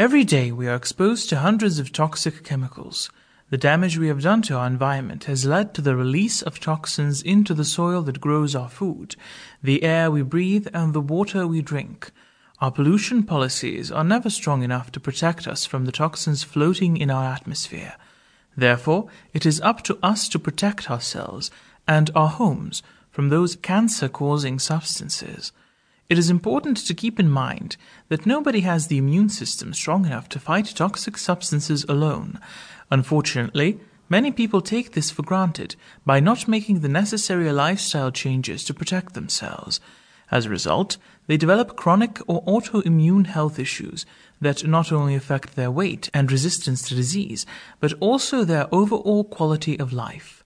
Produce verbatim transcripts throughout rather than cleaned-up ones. Every day we are exposed to hundreds of toxic chemicals. The damage we have done to our environment has led to the release of toxins into the soil that grows our food, the air we breathe, and the water we drink. Our pollution policies are never strong enough to protect us from the toxins floating in our atmosphere. Therefore, it is up to us to protect ourselves and our homes from those cancer-causing substances. It is important to keep in mind that nobody has the immune system strong enough to fight toxic substances alone. Unfortunately, many people take this for granted by not making the necessary lifestyle changes to protect themselves. As a result, they develop chronic or autoimmune health issues that not only affect their weight and resistance to disease, but also their overall quality of life.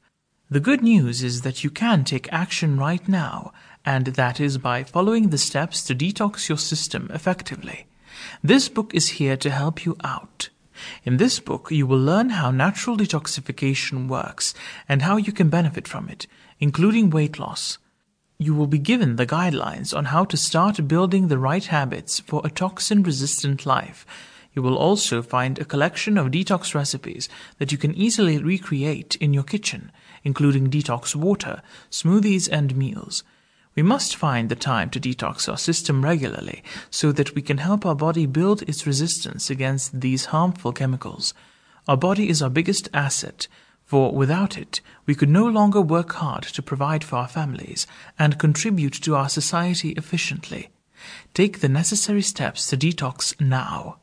The good news is that you can take action right now, and that is by following the steps to detox your system effectively. This book is here to help you out. In this book, you will learn how natural detoxification works and how you can benefit from it, including weight loss. You will be given the guidelines on how to start building the right habits for a toxin-resistant life. You will also find a collection of detox recipes that you can easily recreate in your kitchen, including detox water, smoothies, and meals. We must find the time to detox our system regularly so that we can help our body build its resistance against these harmful chemicals. Our body is our biggest asset, for without it, we could no longer work hard to provide for our families and contribute to our society efficiently. Take the necessary steps to detox now.